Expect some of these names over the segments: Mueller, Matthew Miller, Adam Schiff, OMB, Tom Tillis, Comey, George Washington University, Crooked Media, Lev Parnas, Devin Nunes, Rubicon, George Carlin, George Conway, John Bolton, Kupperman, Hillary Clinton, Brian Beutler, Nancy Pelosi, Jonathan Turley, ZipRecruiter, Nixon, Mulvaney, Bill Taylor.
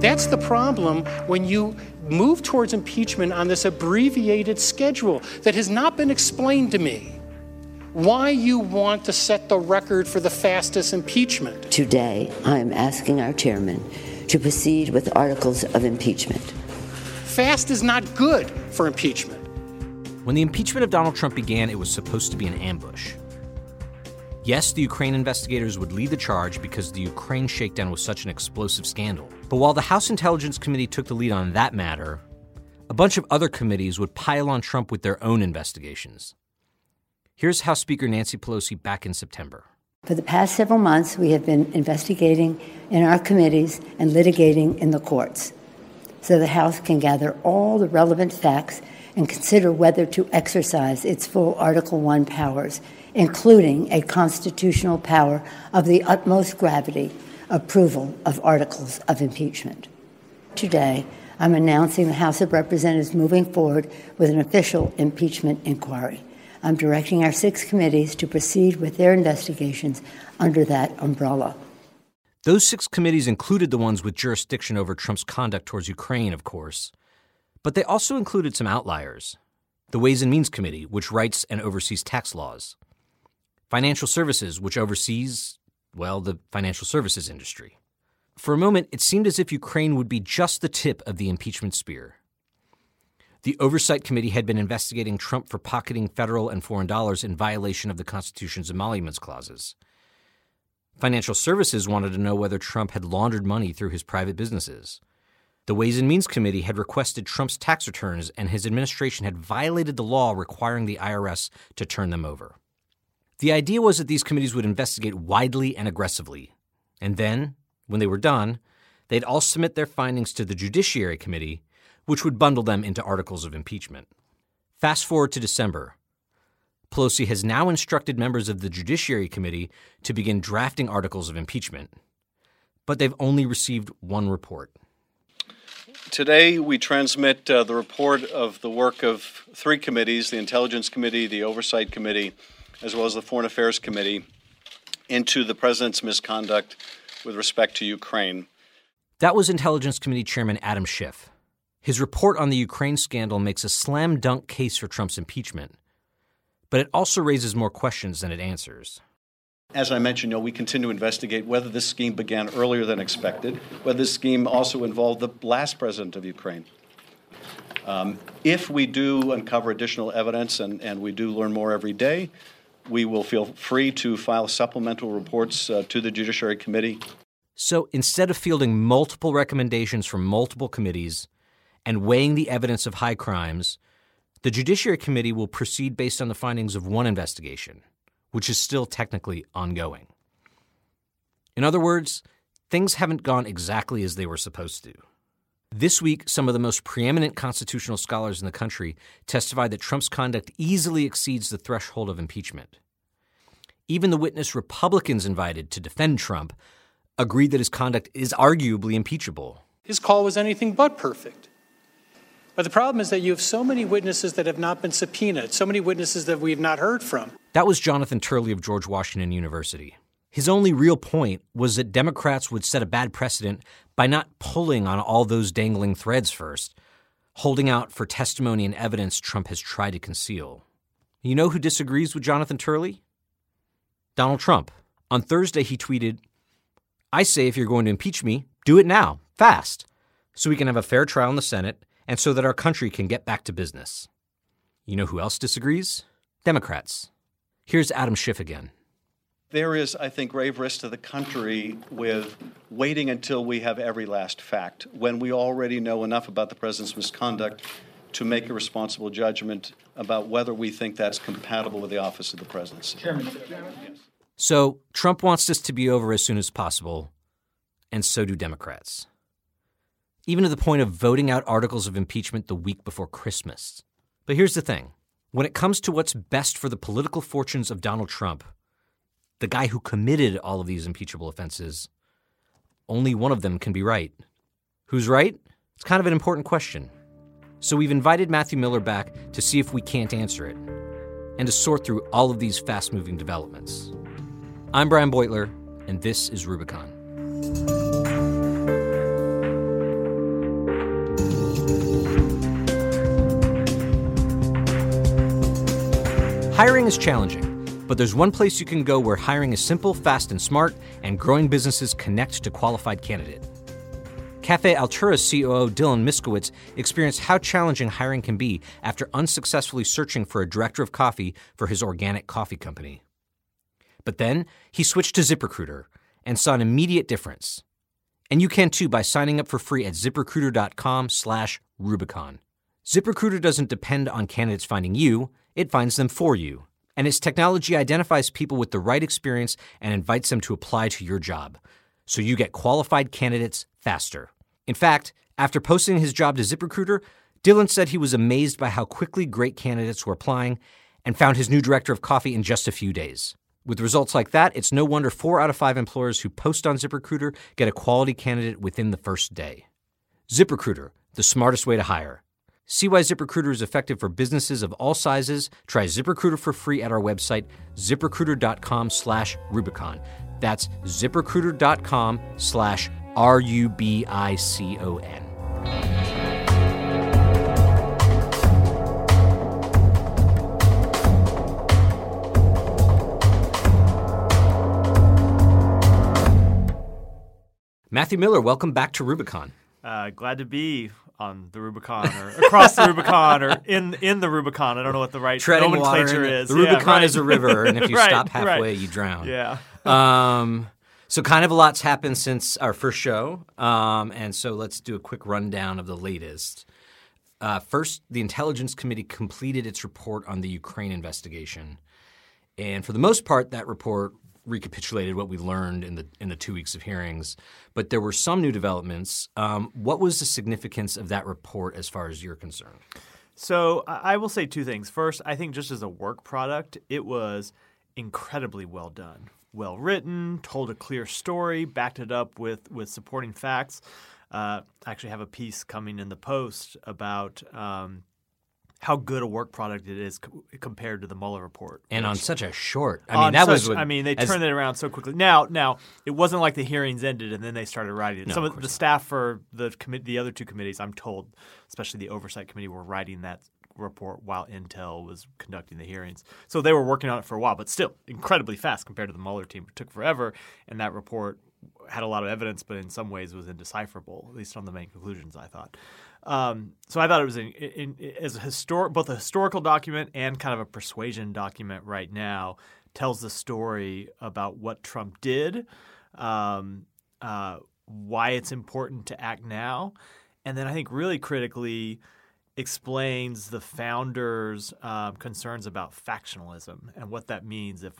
That's the problem when you move towards impeachment on this abbreviated schedule that has not been explained to me. Why you want to set the record for the fastest impeachment. Today, I am asking our chairman to proceed with articles of impeachment. Fast is not good for impeachment. When the impeachment of Donald Trump began, it was supposed to be an ambush. Yes, the Ukraine investigators would lead the charge because the Ukraine shakedown was such an explosive scandal. But while the House Intelligence Committee took the lead on that matter, a bunch of other committees would pile on Trump with their own investigations. Here's House Speaker Nancy Pelosi back in September. For the past several months, we have been investigating in our committees and litigating in the courts so the House can gather all the relevant facts and consider whether to exercise its full Article I powers, including a constitutional power of the utmost gravity, approval of articles of impeachment. Today, I'm announcing the House of Representatives moving forward with an official impeachment inquiry. I'm directing our 6 committees to proceed with their investigations under that umbrella. Those 6 committees included the ones with jurisdiction over Trump's conduct towards Ukraine, of course. But they also included some outliers. The Ways and Means Committee, which writes and oversees tax laws. Financial Services, which oversees, well, the financial services industry. For a moment, it seemed as if Ukraine would be just the tip of the impeachment spear. The Oversight Committee had been investigating Trump for pocketing federal and foreign dollars in violation of the Constitution's emoluments clauses. Financial Services wanted to know whether Trump had laundered money through his private businesses. The Ways and Means Committee had requested Trump's tax returns, and his administration had violated the law requiring the IRS to turn them over. The idea was that these committees would investigate widely and aggressively. And then, when they were done, they'd all submit their findings to the Judiciary Committee, which would bundle them into articles of impeachment. Fast forward to December. Pelosi has now instructed members of the Judiciary Committee to begin drafting articles of impeachment. But they've only received one report. Today, we transmit the report of the work of 3 committees, the Intelligence Committee, the Oversight Committee, as well as the Foreign Affairs Committee, into the president's misconduct with respect to Ukraine. That was Intelligence Committee Chairman Adam Schiff. His report on the Ukraine scandal makes a slam dunk case for Trump's impeachment, but it also raises more questions than it answers. As I mentioned, we continue to investigate whether this scheme began earlier than expected, whether this scheme also involved the last president of Ukraine. If we do uncover additional evidence, and we do learn more every day, we will feel free to file supplemental reports to the Judiciary Committee. So instead of fielding multiple recommendations from multiple committees, and weighing the evidence of high crimes, the Judiciary Committee will proceed based on the findings of one investigation, which is still technically ongoing. In other words, things haven't gone exactly as they were supposed to. This week, some of the most preeminent constitutional scholars in the country testified that Trump's conduct easily exceeds the threshold of impeachment. Even the witness Republicans invited to defend Trump agreed that his conduct is arguably impeachable. His call was anything but perfect. But the problem is that you have so many witnesses that have not been subpoenaed, so many witnesses that we've not heard from. That was Jonathan Turley of George Washington University. His only real point was that Democrats would set a bad precedent by not pulling on all those dangling threads first, holding out for testimony and evidence Trump has tried to conceal. You know who disagrees with Jonathan Turley? Donald Trump. On Thursday, he tweeted, "I say if you're going to impeach me, do it now, fast, so we can have a fair trial in the Senate, and so that our country can get back to business." You know who else disagrees? Democrats. Here's Adam Schiff again. There is, I think, grave risk to the country with waiting until we have every last fact, when we already know enough about the president's misconduct to make a responsible judgment about whether we think that's compatible with the office of the presidency. Chairman. So Trump wants this to be over as soon as possible, and so do Democrats. Even to the point of voting out articles of impeachment the week before Christmas. But here's the thing. When it comes to what's best for the political fortunes of Donald Trump, the guy who committed all of these impeachable offenses, only one of them can be right. Who's right? It's kind of an important question. So we've invited Matthew Miller back to see if we can't answer it and to sort through all of these fast-moving developments. I'm Brian Beutler, and this is Rubicon. Hiring is challenging, but there's one place you can go where hiring is simple, fast, and smart, and growing businesses connect to qualified candidate. Cafe Altura's COO Dylan Miskiewicz experienced how challenging hiring can be after unsuccessfully searching for a director of coffee for his organic coffee company. But then he switched to ZipRecruiter and saw an immediate difference. And you can too by signing up for free at ZipRecruiter.com/Rubicon. ZipRecruiter doesn't depend on candidates finding you, it finds them for you. And its technology identifies people with the right experience and invites them to apply to your job, so you get qualified candidates faster. In fact, after posting his job to ZipRecruiter, Dylan said he was amazed by how quickly great candidates were applying and found his new director of coffee in just a few days. With results like that, it's no wonder 4 out of 5 employers who post on ZipRecruiter get a quality candidate within the first day. ZipRecruiter, the smartest way to hire. See why ZipRecruiter is effective for businesses of all sizes. Try ZipRecruiter for free at our website, ZipRecruiter.com/Rubicon. That's ZipRecruiter.com/RUBICON. Matthew Miller, welcome back to Rubicon. Glad to be on the Rubicon or across the Rubicon or in the Rubicon. I don't know what the right nomenclature is. The Rubicon is a river, and if you stop halfway, you drown. Yeah. So kind of a lot's happened since our first show, and so let's do a quick rundown of the latest. First, the Intelligence Committee completed its report on the Ukraine investigation, and for the most part, that report recapitulated what we learned in the 2 weeks of hearings. But there were some new developments. What was the significance of that report as far as you're concerned? So I will say two things. First, I think just as a work product, it was incredibly well done. Well written, told a clear story, backed it up with supporting facts. I actually have a piece coming in the Post about how good a work product it is compared to the Mueller report. And on such a short – they turned it around so quickly. Now, it wasn't like the hearings ended and then they started writing it. Some of the staff for the other two committees, I'm told, especially the Oversight Committee, were writing that report while Intel was conducting the hearings. So they were working on it for a while, but still incredibly fast compared to the Mueller team. It took forever, and that report had a lot of evidence, but in some ways was indecipherable, at least on the main conclusions, I thought. So I thought it was both a historical document and kind of a persuasion document right now. Tells the story about what Trump did, why it's important to act now, and then I think really critically explains the founders' concerns about factionalism and what that means if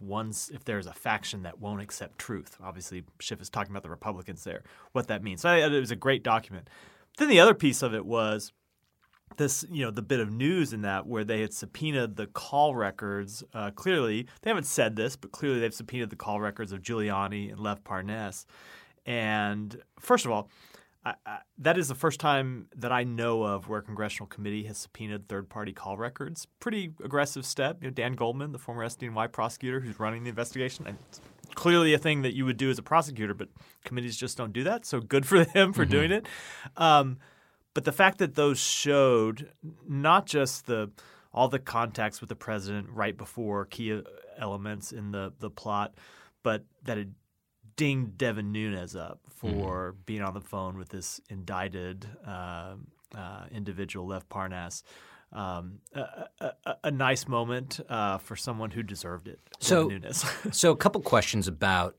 there's a faction that won't accept truth. Obviously, Schiff is talking about the Republicans there, what that means. So it was a great document. Then the other piece of it was this, the bit of news in that where they had subpoenaed the call records. Clearly, they haven't said this, but clearly they've subpoenaed the call records of Giuliani and Lev Parnas. And first of all, that is the first time that I know of where a congressional committee has subpoenaed third-party call records. Pretty aggressive step. Dan Goldman, the former SDNY prosecutor who's running the investigation, and it's clearly a thing that you would do as a prosecutor, but committees just don't do that. So good for them for doing it. But the fact that those showed not just all the contacts with the president right before key elements in the plot, but that it dinged Devin Nunes up for being on the phone with this indicted individual, Lev Parnas. A nice moment for someone who deserved it, Devin Nunes. So a couple questions about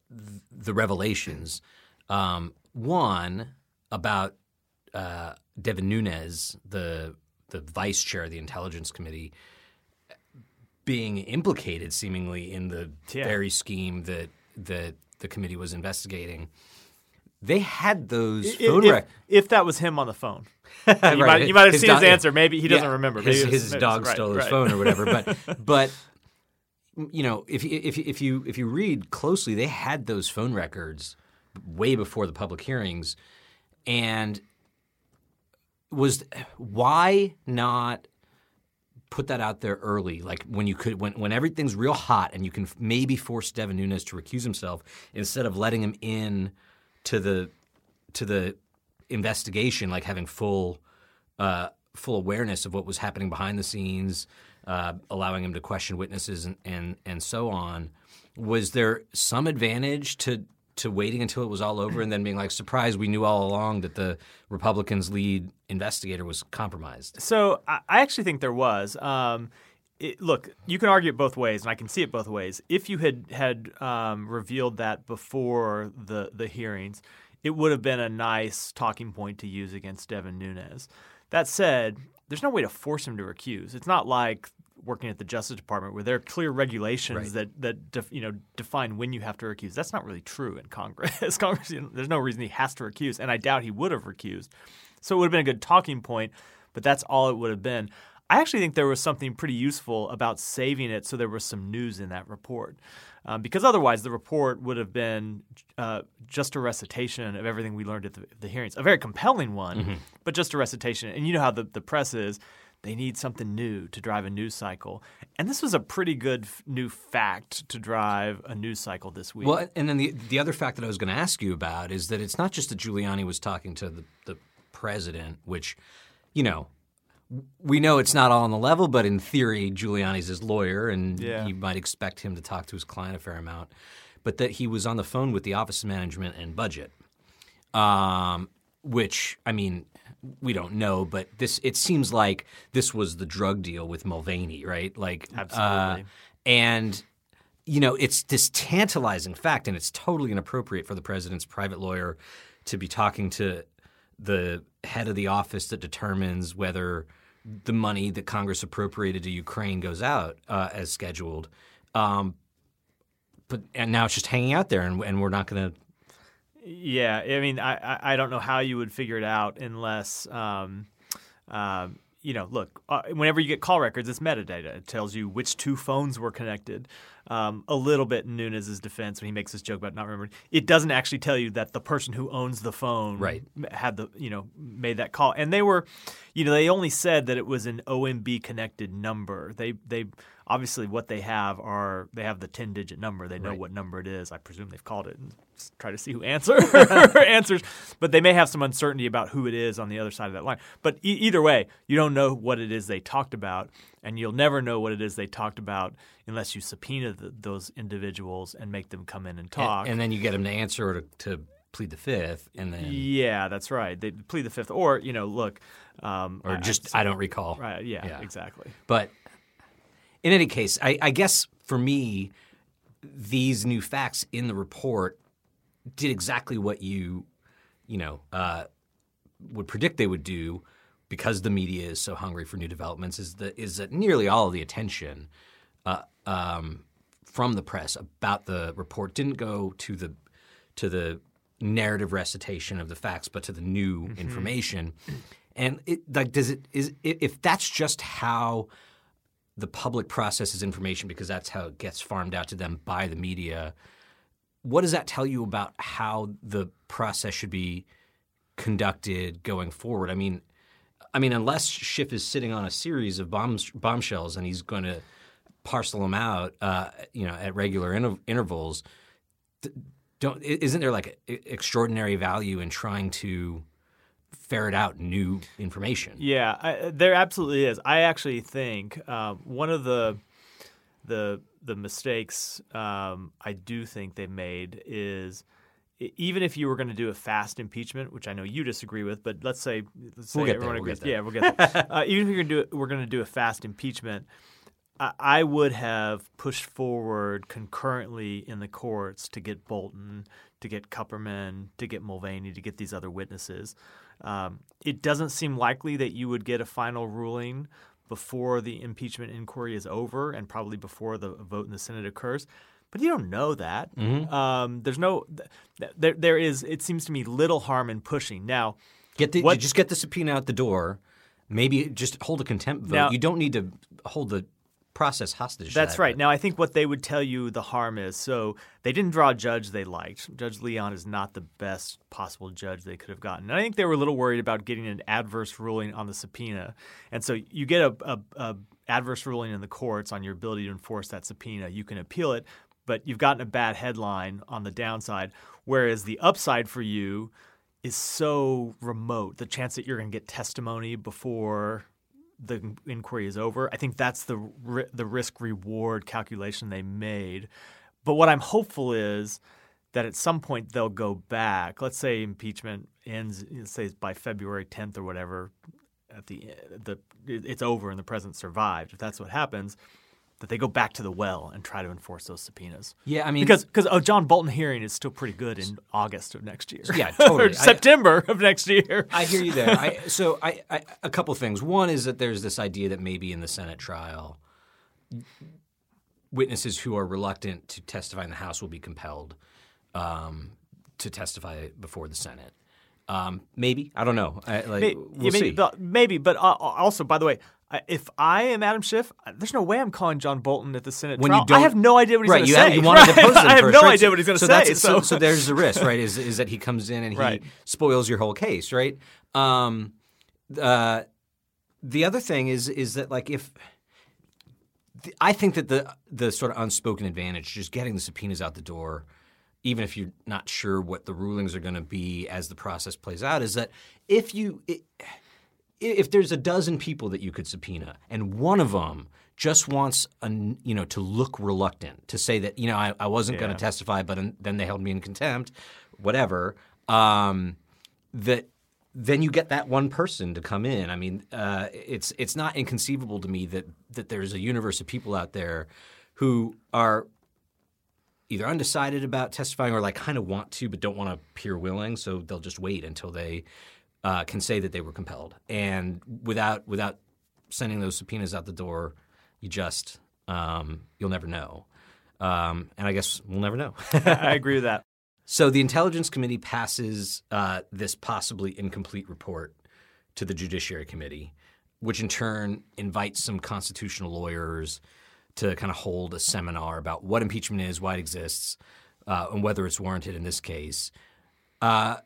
the revelations. One, about Devin Nunes, the vice chair of the Intelligence Committee, being implicated seemingly in the very scheme that the committee was investigating. They had those phone records. If that was him on the phone. You might have seen his answer. Maybe he doesn't remember. Maybe his dog stole his phone or whatever. But if you read closely, they had those phone records way before the public hearings. And why not put that out there early, like when everything's real hot and you can maybe force Devin Nunes to recuse himself instead of letting him in to the investigation, like having full awareness of what was happening behind the scenes, allowing him to question witnesses and so on. Was there some advantage to waiting until it was all over and then being like, surprise, we knew all along that the Republicans' lead investigator was compromised? So I actually think there was. Look, you can argue it both ways, and I can see it both ways. If you had revealed that before the hearings, it would have been a nice talking point to use against Devin Nunes. That said, there's no way to force him to recuse. It's not like working at the Justice Department where there are clear regulations that define when you have to recuse. That's not really true in Congress. Congress, there's no reason he has to recuse, and I doubt he would have recused. So it would have been a good talking point, but that's all it would have been. I actually think there was something pretty useful about saving it so there was some news in that report, because otherwise the report would have been just a recitation of everything we learned at the hearings. A very compelling one, but just a recitation. And you know how the press is. They need something new to drive a news cycle. And this was a pretty good new fact to drive a news cycle this week. Well, and then the other fact that I was going to ask you about is that it's not just that Giuliani was talking to the president, which, you know— we know it's not all on the level, but in theory, Giuliani's his lawyer, and you might expect him to talk to his client a fair amount. But that he was on the phone with the Office of Management and Budget, which, I mean, we don't know, but it seems like this was the drug deal with Mulvaney, right? Like, absolutely. And, you know, it's this tantalizing fact, and it's totally inappropriate for the president's private lawyer to be talking to the head of the office that determines whether the money that Congress appropriated to Ukraine goes out as scheduled. But now it's just hanging out there, and we're not going to... Yeah, I mean, I don't know how you would figure it out unless... whenever you get call records, it's metadata. It tells you which two phones were connected. A little bit in Nunes' defense when he makes this joke about not remembering. It doesn't actually tell you that the person who owns the phone had made that call. And they were, they only said that it was an OMB connected number. They obviously what they have are they have the 10-digit number. They know what number it is. I presume they've called it and try to see who answers. But they may have some uncertainty about who it is on the other side of that line. But either way, you don't know what it is they talked about. And you'll never know what it is they talked about unless you subpoena those individuals and make them come in and talk. And then you get them to answer or to plead the fifth. And then yeah, that's right. They plead the fifth or, look. I don't recall. Right. Yeah, exactly. But in any case, I guess for me, these new facts in the report did exactly what you would predict they would do. Because the media is so hungry for new developments, is that nearly all of the attention from the press about the report didn't go to the narrative recitation of the facts, but to the new information. And if that's just how the public processes information, because that's how it gets farmed out to them by the media, what does that tell you about how the process should be conducted going forward? I mean, unless Schiff is sitting on a series of bombshells and he's going to parcel them out, at regular intervals, isn't there like extraordinary value in trying to ferret out new information? Yeah, there absolutely is. I actually think one of the mistakes I do think they made is. Even if you were going to do a fast impeachment, which I know you disagree with, but let's say everyone agrees. Yeah, we'll get there. Even if we're going to do a fast impeachment, I would have pushed forward concurrently in the courts to get Bolton, to get Kupperman, to get Mulvaney, to get these other witnesses. It doesn't seem likely that you would get a final ruling before the impeachment inquiry is over and probably before the vote in the Senate occurs. But you don't know that. There is. It seems to me little harm in pushing. Now, just get the subpoena out the door. Maybe just hold a contempt vote. Now, you don't need to hold the process hostage. That's right. Now, I think what they would tell you the harm is. So they didn't draw a judge they liked. Judge Leon is not the best possible judge they could have gotten. And I think they were a little worried about getting an adverse ruling on the subpoena. And so you get a adverse ruling in the courts on your ability to enforce that subpoena. You can appeal it. But you've gotten a bad headline on the downside, whereas the upside for you is so remote. The chance that you're going to get testimony before the inquiry is over. I think that's the risk-reward calculation they made. But what I'm hopeful is that at some point they'll go back. Let's say impeachment ends, say by February 10th or whatever, at the it's over and the president survived. If that's what happens, that they go back to the well and try to enforce those subpoenas. Yeah, I mean, because John Bolton hearing is still pretty good in August of next year. Yeah, totally. Or September of next year. I hear you there. So a couple things. One is that there's this idea that maybe in the Senate trial, witnesses who are reluctant to testify in the House will be compelled to testify before the Senate. Maybe. I don't know. We'll see. Maybe. But also, by the way, if I am Adam Schiff, there's no way I'm calling John Bolton at the Senate trial. I have no idea what he's going to say. I have no idea what he's going to say. So there's the risk, right, is that he comes in and he spoils your whole case, right? The other thing is that, like, if – I think that the sort of unspoken advantage, just getting the subpoenas out the door – even if you're not sure what the rulings are going to be as the process plays out, is that if there's a dozen people that you could subpoena and one of them just wants to look reluctant, to say that, I wasn't going to testify, but then they held me in contempt, whatever, that then you get that one person to come in. I mean, it's not inconceivable to me that there's a universe of people out there who are – either undecided about testifying or like kind of want to but don't want to appear willing, so they'll just wait until they can say that they were compelled. And without sending those subpoenas out the door, you just you'll never know. And I guess we'll never know. I agree with that. So the Intelligence Committee passes this possibly incomplete report to the Judiciary Committee, which in turn invites some constitutional lawyers to kind of hold a seminar about what impeachment is, why it exists, and whether it's warranted in this case. That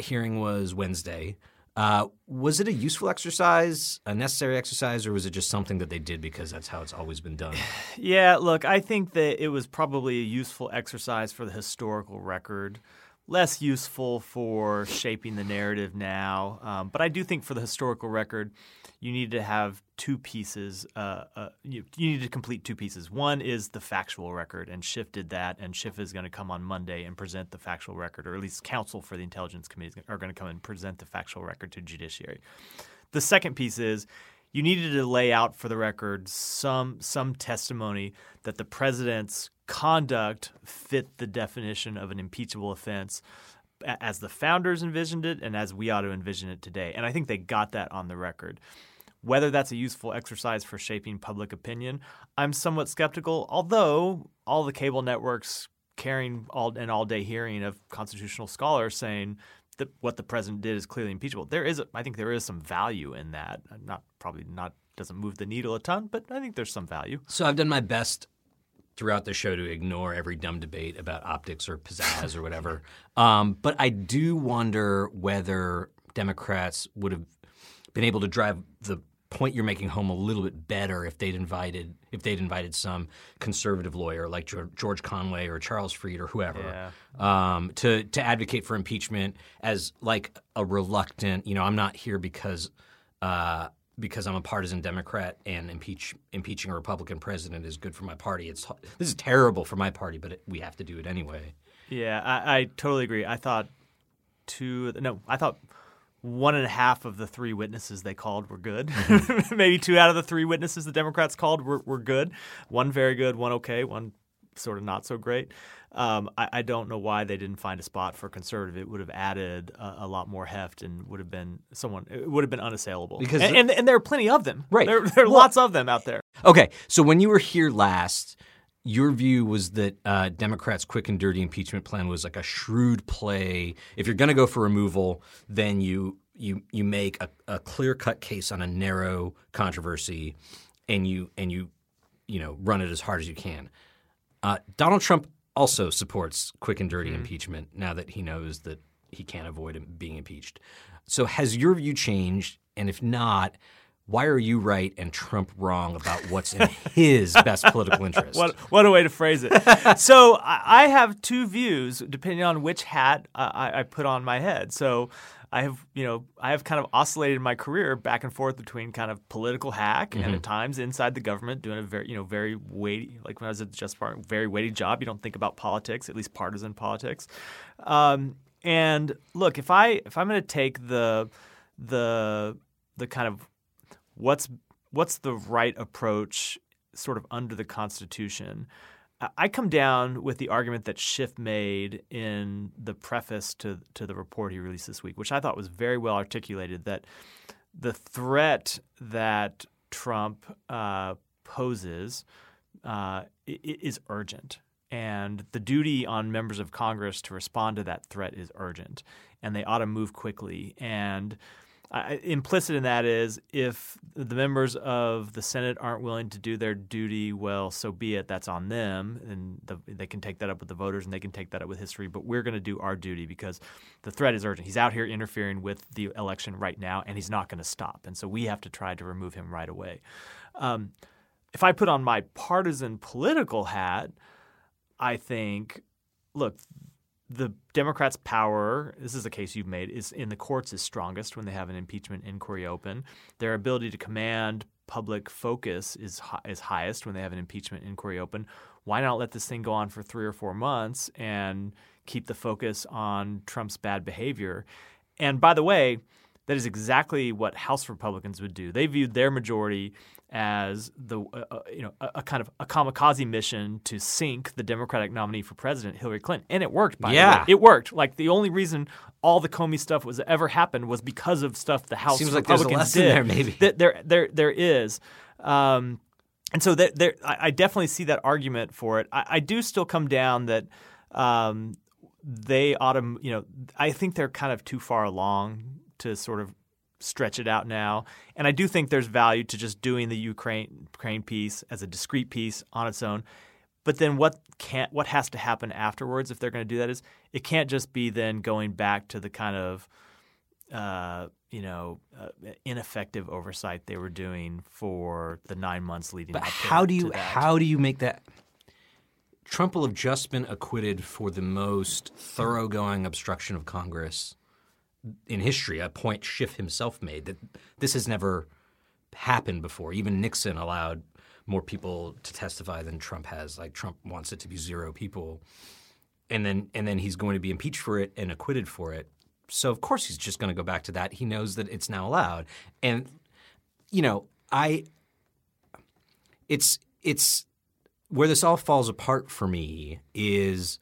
hearing was Wednesday. Was it a useful exercise, a necessary exercise, or was it just something that they did because that's how it's always been done? Yeah, look, I think that it was probably a useful exercise for the historical record, less useful for shaping the narrative now. But I do think for the historical record, you need to have two pieces. You need to complete two pieces. One is the factual record, and Schiff did that, and Schiff is going to come on Monday and present the factual record, or at least counsel for the Intelligence Committee are going to come and present the factual record to Judiciary. The second piece is you needed to lay out for the record some testimony that the president's conduct fit the definition of an impeachable offense as the founders envisioned it and as we ought to envision it today. And I think they got that on the record. Whether that's a useful exercise for shaping public opinion, I'm somewhat skeptical, although all the cable networks carrying an all-day hearing of constitutional scholars saying that what the president did is clearly impeachable. I think there is some value in that. Doesn't move the needle a ton, but I think there's some value. So I've done my best throughout the show to ignore every dumb debate about optics or pizzazz or whatever. But I do wonder whether Democrats would have been able to drive the point you're making home a little bit better if they'd invited some conservative lawyer like George Conway or Charles Fried or whoever to advocate for impeachment as like a reluctant, I'm not here because I'm a partisan Democrat and impeaching a Republican president is good for my party. This is terrible for my party, but we have to do it anyway. Yeah, I totally agree. I thought 1.5 of the 3 witnesses they called were good. Mm-hmm. Maybe 2 out of the 3 witnesses the Democrats called were good. One very good, one okay, one sort of not so great. I don't know why they didn't find a spot for conservative. It would have added a lot more heft and would have been someone. It would have been unassailable. And there are plenty of them. Right, there are lots of them out there. Okay, so when you were here last, your view was that Democrats' quick and dirty impeachment plan was like a shrewd play. If you're going to go for removal, then you make a clear-cut case on a narrow controversy, and you run it as hard as you can. Donald Trump also supports quick and dirty impeachment now that he knows that he can't avoid being impeached. So has your view changed? And if not, why are you right and Trump wrong about what's in his best political interest? What a way to phrase it. So I have two views depending on which hat I put on my head. So I have kind of oscillated my career back and forth between kind of political hack mm-hmm. and at times inside the government doing a very weighty, like when I was at the Justice Department, very weighty job. You don't think about politics, at least partisan politics. And look, if I'm going to take the kind of what's the right approach sort of under the Constitution, I come down with the argument that Schiff made in the preface to the report he released this week, which I thought was very well articulated, that the threat that Trump poses is urgent. And the duty on members of Congress to respond to that threat is urgent. And they ought to move quickly. And implicit in that is if the members of the Senate aren't willing to do their duty, well, so be it. That's on them. And they can take that up with the voters and they can take that up with history. But we're going to do our duty because the threat is urgent. He's out here interfering with the election right now, and he's not going to stop. And so we have to try to remove him right away. If I put on my partisan political hat, I think, look, the Democrats' power, this is a case you've made, is in the courts is strongest when they have an impeachment inquiry open. Their ability to command public focus is highest when they have an impeachment inquiry open. Why not let this thing go on for 3 or 4 months and keep the focus on Trump's bad behavior? And by the way, that is exactly what House Republicans would do. They viewed their majority as a kind of a kamikaze mission to sink the Democratic nominee for president, Hillary Clinton. And it worked, by the way. It worked. Like, the only reason all the Comey stuff was ever happened was because of stuff the House Republicans did. Seems like there's a lesson there, maybe. There is. And so I definitely see that argument for it. I do still come down that they ought to, I think they're kind of too far along to sort of stretch it out now. And I do think there's value to just doing the Ukraine piece as a discrete piece on its own. But then what has to happen afterwards if they're going to do that is it can't just be then going back to the kind of ineffective oversight they were doing for the 9 months leading up to that. But how do you make that? Trump will have just been acquitted for the most thoroughgoing obstruction of Congress in history, a point Schiff himself made, that this has never happened before. Even Nixon allowed more people to testify than Trump has. Like, Trump wants it to be 0 people. And then he's going to be impeached for it and acquitted for it. So, of course, he's just going to go back to that. He knows that it's now allowed. And, it's where this all falls apart for me is,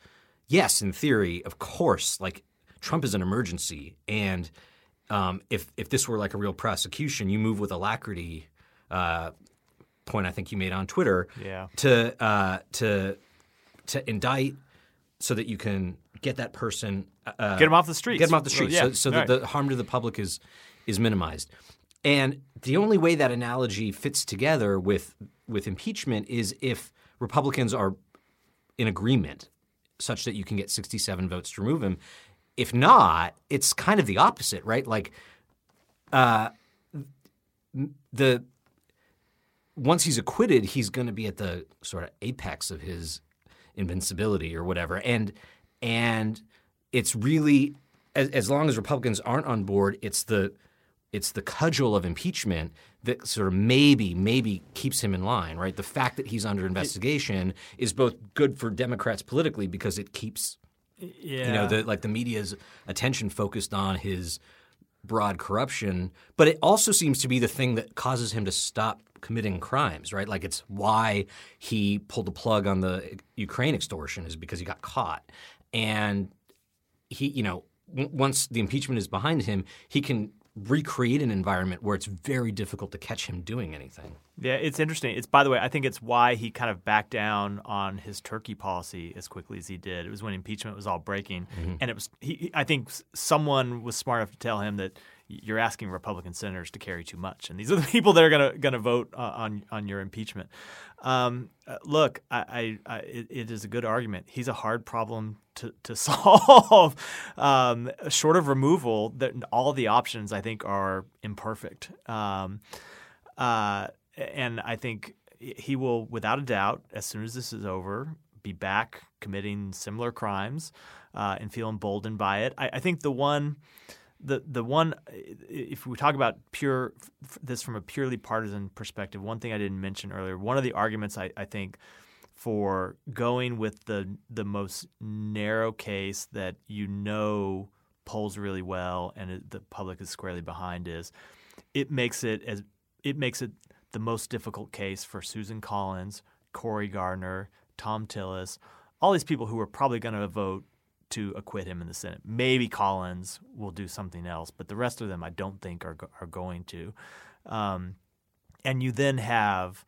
yes, in theory, of course, like, Trump is an emergency, and if this were like a real prosecution, you move with alacrity. Point I think you made on Twitter, yeah, to indict so that you can get that person get him off the streets, so that the harm to the public is minimized. And the only way that analogy fits together with impeachment is if Republicans are in agreement, such that you can get 67 votes to remove him. If not, it's kind of the opposite, right? Like, once he's acquitted, he's going to be at the sort of apex of his invincibility or whatever, and it's really as long as Republicans aren't on board, it's the cudgel of impeachment that sort of maybe keeps him in line, right? The fact that he's under investigation is both good for Democrats politically because it keeps. Yeah. The media's attention focused on his broad corruption, but it also seems to be the thing that causes him to stop committing crimes, right? Like, it's why he pulled the plug on the Ukraine extortion is because he got caught. And he, once the impeachment is behind him, he can recreate an environment where it's very difficult to catch him doing anything. Yeah, it's interesting. It's, by the way, I think it's why he kind of backed down on his Turkey policy as quickly as he did. It was when impeachment was all breaking. Mm-hmm. And it was I think someone was smart enough to tell him that you're asking Republican senators to carry too much. And these are the people that are going to vote on your impeachment. Look, it is a good argument. He's a hard problem to solve. Short of removal, all the options I think are imperfect. And I think he will, without a doubt, as soon as this is over, be back committing similar crimes and feel emboldened by it. I think the one, if we talk about this from a purely partisan perspective, one thing I didn't mention earlier, one of the arguments I think for going with the most narrow case that polls really well and the public is squarely behind is it makes it the most difficult case for Susan Collins, Corey Gardner, Tom Tillis, all these people who are probably going to vote to acquit him in the Senate. Maybe Collins will do something else, but the rest of them I don't think are going to. And you then have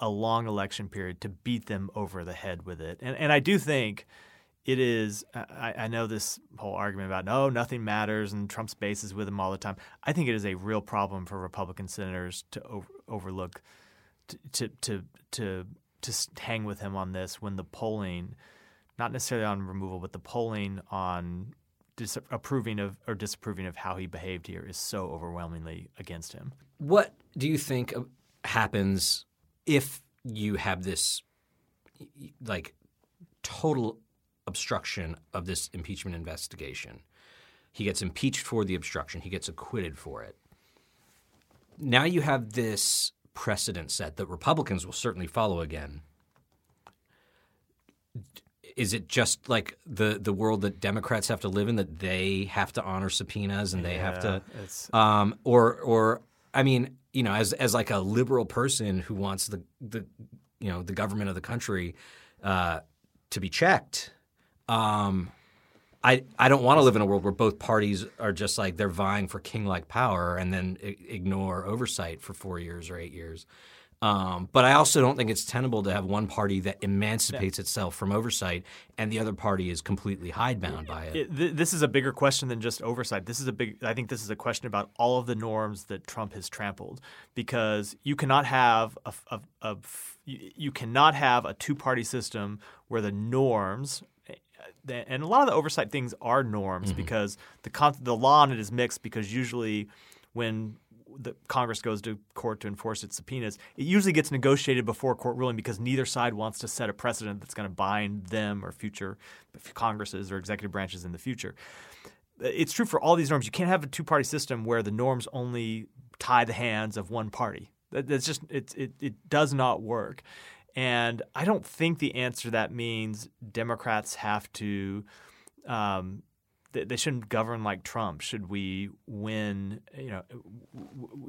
a long election period to beat them over the head with it. And I do think it is – I know this whole argument about, no, nothing matters and Trump's base is with him all the time. I think it is a real problem for Republican senators to overlook – to hang with him on this when the polling – not necessarily on removal, but the polling on approving of or disapproving of how he behaved here is so overwhelmingly against him. What do you think happens if you have this like total obstruction of this impeachment investigation? He gets impeached for the obstruction. He gets acquitted for it. Now you have this precedent set that Republicans will certainly follow again. Is it just like the world that Democrats have to live in, that they have to honor subpoenas and they have to or I mean, you know, as like a liberal person who wants the government of the country to be checked, I don't want to live in a world where both parties are just like they're vying for king-like power and then ignore oversight for 4 years or 8 years. But I also don't think it's tenable to have one party that emancipates itself from oversight and the other party is completely hidebound by it. This is a bigger question than just oversight. I think this is a question about all of the norms that Trump has trampled, because you cannot have a two-party system where the norms and a lot of the oversight things are norms, mm-hmm. because the law on it is mixed, because usually when the Congress goes to court to enforce its subpoenas, it usually gets negotiated before court ruling because neither side wants to set a precedent that's going to bind them or future Congresses or executive branches in the future. It's true for all these norms. You can't have a two-party system where the norms only tie the hands of one party. That's just it does not work. And I don't think the answer to that means Democrats have to they shouldn't govern like Trump. Should we win? You know,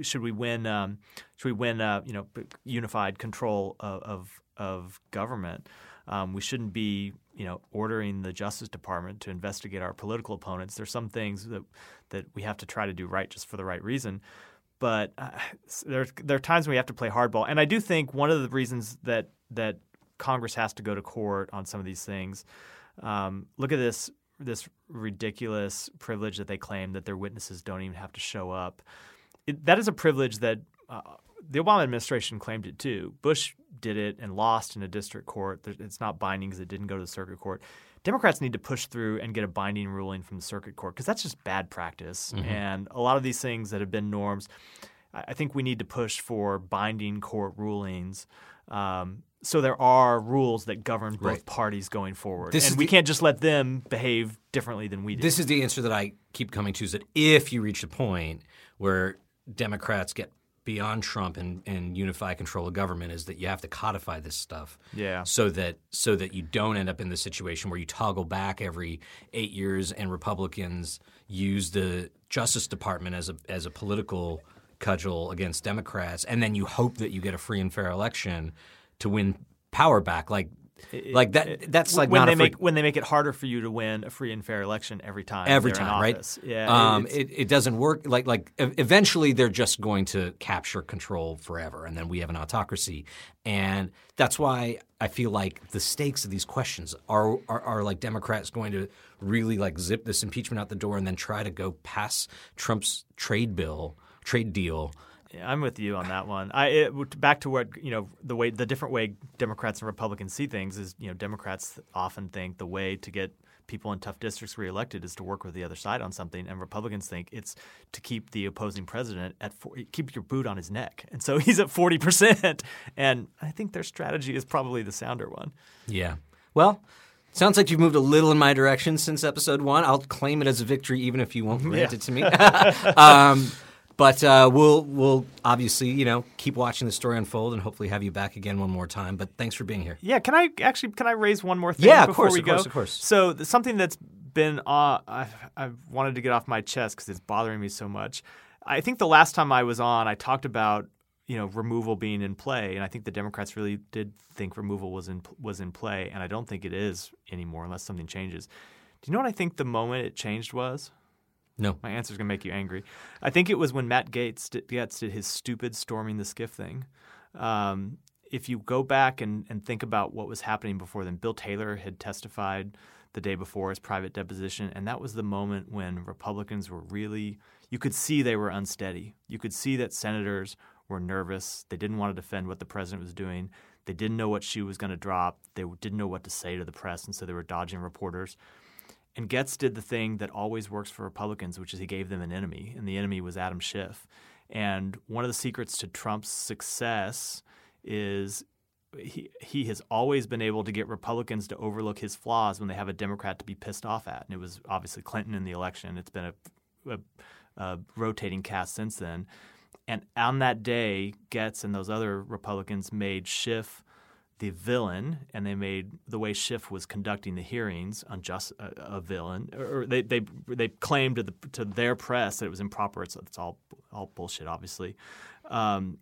should we win? Should we win? You know, unified control of government. We shouldn't be, you know, ordering the Justice Department to investigate our political opponents. There's some things that we have to try to do right just for the right reason. But there are times when we have to play hardball. And I do think one of the reasons that Congress has to go to court on some of these things. Look at this. This ridiculous privilege that they claim that their witnesses don't even have to show up. That is a privilege that the Obama administration claimed it too. Bush did it and lost in a district court. It's not binding because it didn't go to the circuit court. Democrats need to push through and get a binding ruling from the circuit court, because that's just bad practice. Mm-hmm. And a lot of these things that have been norms, I think we need to push for binding court rulings. So there are rules that govern both right. parties going forward. And we can't just let them behave differently than we do. This is the answer that I keep coming to, is that if you reach a point where Democrats get beyond Trump and unify control of government, is that you have to codify this stuff so that you don't end up in the situation where you toggle back every 8 years and Republicans use the Justice Department as a political cudgel against Democrats, and then you hope that you get a free and fair election to win power back, when they make it harder for you to win a free and fair election every time, right? Yeah, it doesn't work. Like eventually they're just going to capture control forever, and then we have an autocracy, and that's why I feel like the stakes of these questions are like Democrats going to really like zip this impeachment out the door and then try to go past Trump's trade deal. Yeah, I'm with you on that one. Back to what, you know, the different way Democrats and Republicans see things is, you know, Democrats often think the way to get people in tough districts reelected is to work with the other side on something, and Republicans think it's to keep the opposing president at keep your boot on his neck. And so he's at 40%, and I think their strategy is probably the sounder one. Yeah. Well, sounds like you've moved a little in my direction since episode one. I'll claim it as a victory even if you won't grant it to me. But we'll obviously, keep watching the story unfold and hopefully have you back again one more time. But thanks for being here. Yeah. Can I raise one more thing before we go? Yeah, of course. So something that's been I've wanted to get off my chest because it's bothering me so much. I think the last time I was on, I talked about removal being in play, and I think the Democrats really did think removal was in play, and I don't think it is anymore unless something changes. Do you know what I think the moment it changed was? No. My answer's going to make you angry. I think it was when Matt Gaetz did his stupid storming the skiff thing. If you go back and think about what was happening before then, Bill Taylor had testified the day before his private deposition, and that was the moment when Republicans were really – you could see they were unsteady. You could see that senators were nervous. They didn't want to defend what the president was doing. They didn't know what shoe was going to drop. They didn't know what to say to the press, and so they were dodging reporters. And Gaetz did the thing that always works for Republicans, which is he gave them an enemy, and the enemy was Adam Schiff. And one of the secrets to Trump's success is he has always been able to get Republicans to overlook his flaws when they have a Democrat to be pissed off at. And it was obviously Clinton in the election. It's been a rotating cast since then. And on that day, Gaetz and those other Republicans made Schiff the villain, and they made the way Schiff was conducting the hearings unjust a villain. Or they claimed to their press that it was improper. It's all bullshit, obviously. And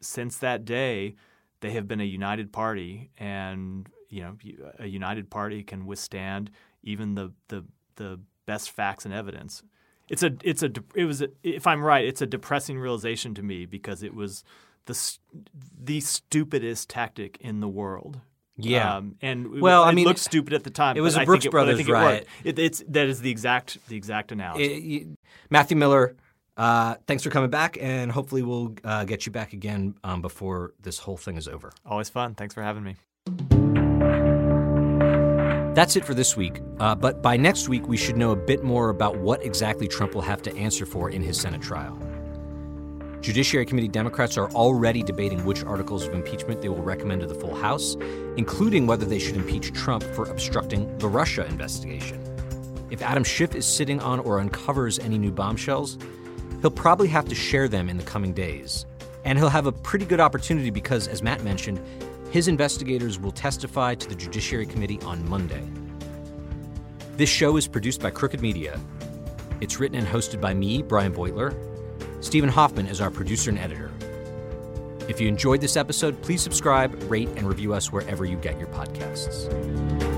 since that day, they have been a united party, and a united party can withstand even the best facts and evidence. If I'm right, it's a depressing realization to me because it was the stupidest tactic in the world. Yeah, it looked stupid at the time. It was a Brooks Brothers riot. That is the exact analogy. Matthew Miller, thanks for coming back, and hopefully we'll get you back again before this whole thing is over. Always fun. Thanks for having me. That's it for this week, but by next week we should know a bit more about what exactly Trump will have to answer for in his Senate trial. Judiciary Committee Democrats are already debating which articles of impeachment they will recommend to the full House, including whether they should impeach Trump for obstructing the Russia investigation. If Adam Schiff is sitting on or uncovers any new bombshells, he'll probably have to share them in the coming days. And he'll have a pretty good opportunity because, as Matt mentioned, his investigators will testify to the Judiciary Committee on Monday. This show is produced by Crooked Media. It's written and hosted by me, Brian Beutler. Stephen Hoffman is our producer and editor. If you enjoyed this episode, please subscribe, rate, and review us wherever you get your podcasts.